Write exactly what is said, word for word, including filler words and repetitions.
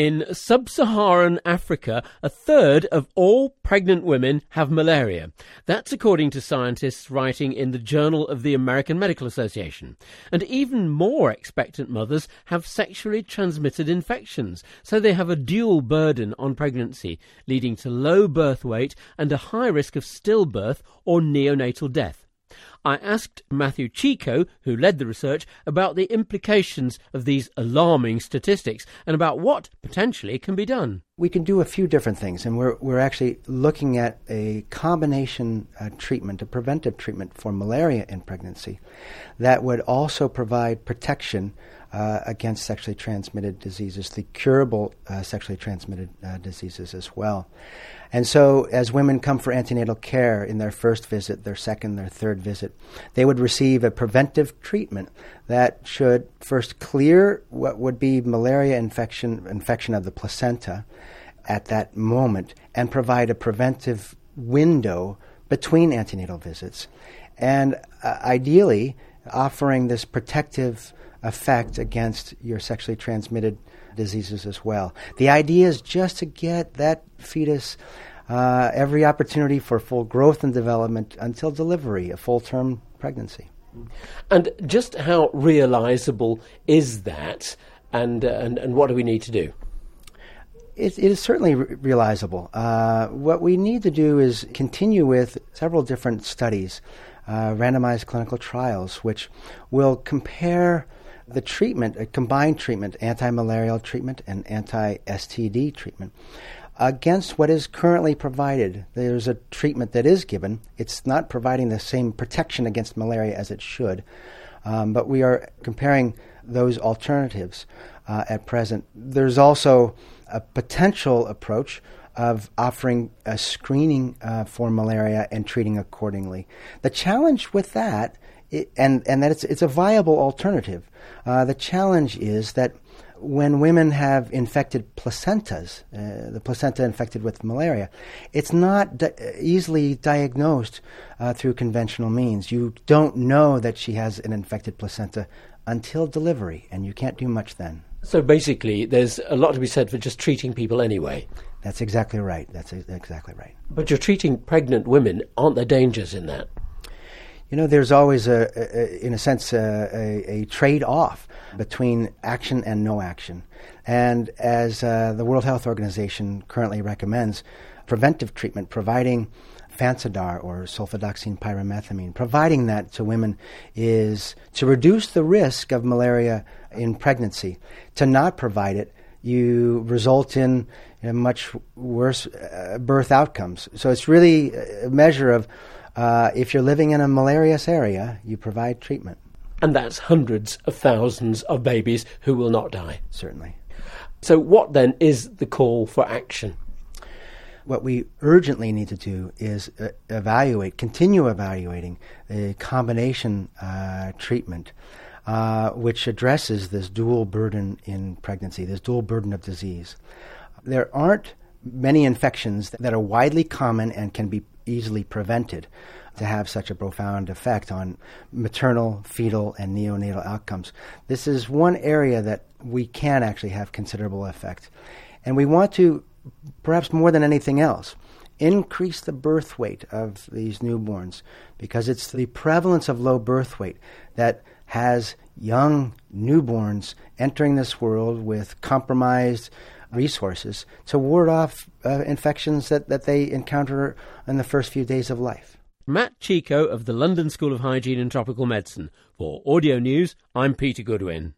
In sub-Saharan Africa, a third of all pregnant women have malaria. That's according to scientists writing in the Journal of the American Medical Association. And even more expectant mothers have sexually transmitted infections, so they have a dual burden on pregnancy, leading to low birth weight and a high risk of stillbirth or neonatal death. I asked Matthew Chico, who led the research, about the implications of these alarming statistics and about what potentially can be done. We can do a few different things, and we're, we're actually looking at a combination uh, treatment, a preventive treatment for malaria in pregnancy that would also provide protection uh, against sexually transmitted diseases, the curable uh, sexually transmitted uh, diseases as well. And so as women come for antenatal care in their first visit, their second, their third visit, they would receive a preventive treatment that should first clear what would be malaria infection, infection of the placenta at that moment, and provide a preventive window between antenatal visits. And uh, ideally, offering this protective effect against your sexually transmitted diseases as well. The idea is just to get that fetus uh, every opportunity for full growth and development until delivery, a full-term pregnancy. And just how realizable is that, and uh, and, and what do we need to do? It, it is certainly re- realizable. Uh, what we need to do is continue with several different studies, uh, randomized clinical trials, which will compare the treatment, a combined treatment, anti-malarial treatment and anti-S T D treatment, against what is currently provided. There's a treatment that is given. It's not providing the same protection against malaria as it should, um, but we are comparing those alternatives uh, at present. There's also a potential approach of offering a screening uh, for malaria and treating accordingly. The challenge with that It, and, and that it's, it's a viable alternative. Uh, the challenge is that when women have infected placentas, uh, the placenta infected with malaria, it's not di- easily diagnosed uh, through conventional means. You don't know that she has an infected placenta until delivery, and you can't do much then. So basically, there's a lot to be said for just treating people anyway. That's exactly right. That's ex- exactly right. But you're treating pregnant women. Aren't there dangers in that? You know, there's always, a, a in a sense, a, a, a trade-off between action and no action. And as uh, the World Health Organization currently recommends, preventive treatment, providing Fansidar or sulfadoxine pyrimethamine, providing that to women is to reduce the risk of malaria in pregnancy. To not provide it, you result in you know, much worse uh, birth outcomes. So it's really a measure of Uh, if you're living in a malarious area, you provide treatment. And that's hundreds of thousands of babies who will not die. Certainly. So what then is the call for action? What we urgently need to do is uh, evaluate, continue evaluating the combination uh, treatment, uh, which addresses this dual burden in pregnancy, this dual burden of disease. There aren't many infections that are widely common and can be easily prevented to have such a profound effect on maternal, fetal, and neonatal outcomes. This is one area that we can actually have considerable effect. And we want to, perhaps more than anything else, increase the birth weight of these newborns, because it's the prevalence of low birth weight that has young newborns entering this world with compromised resources to ward off uh, infections that, that they encounter in the first few days of life. Matt Chico of the London School of Hygiene and Tropical Medicine. For Audio News, I'm Peter Goodwin.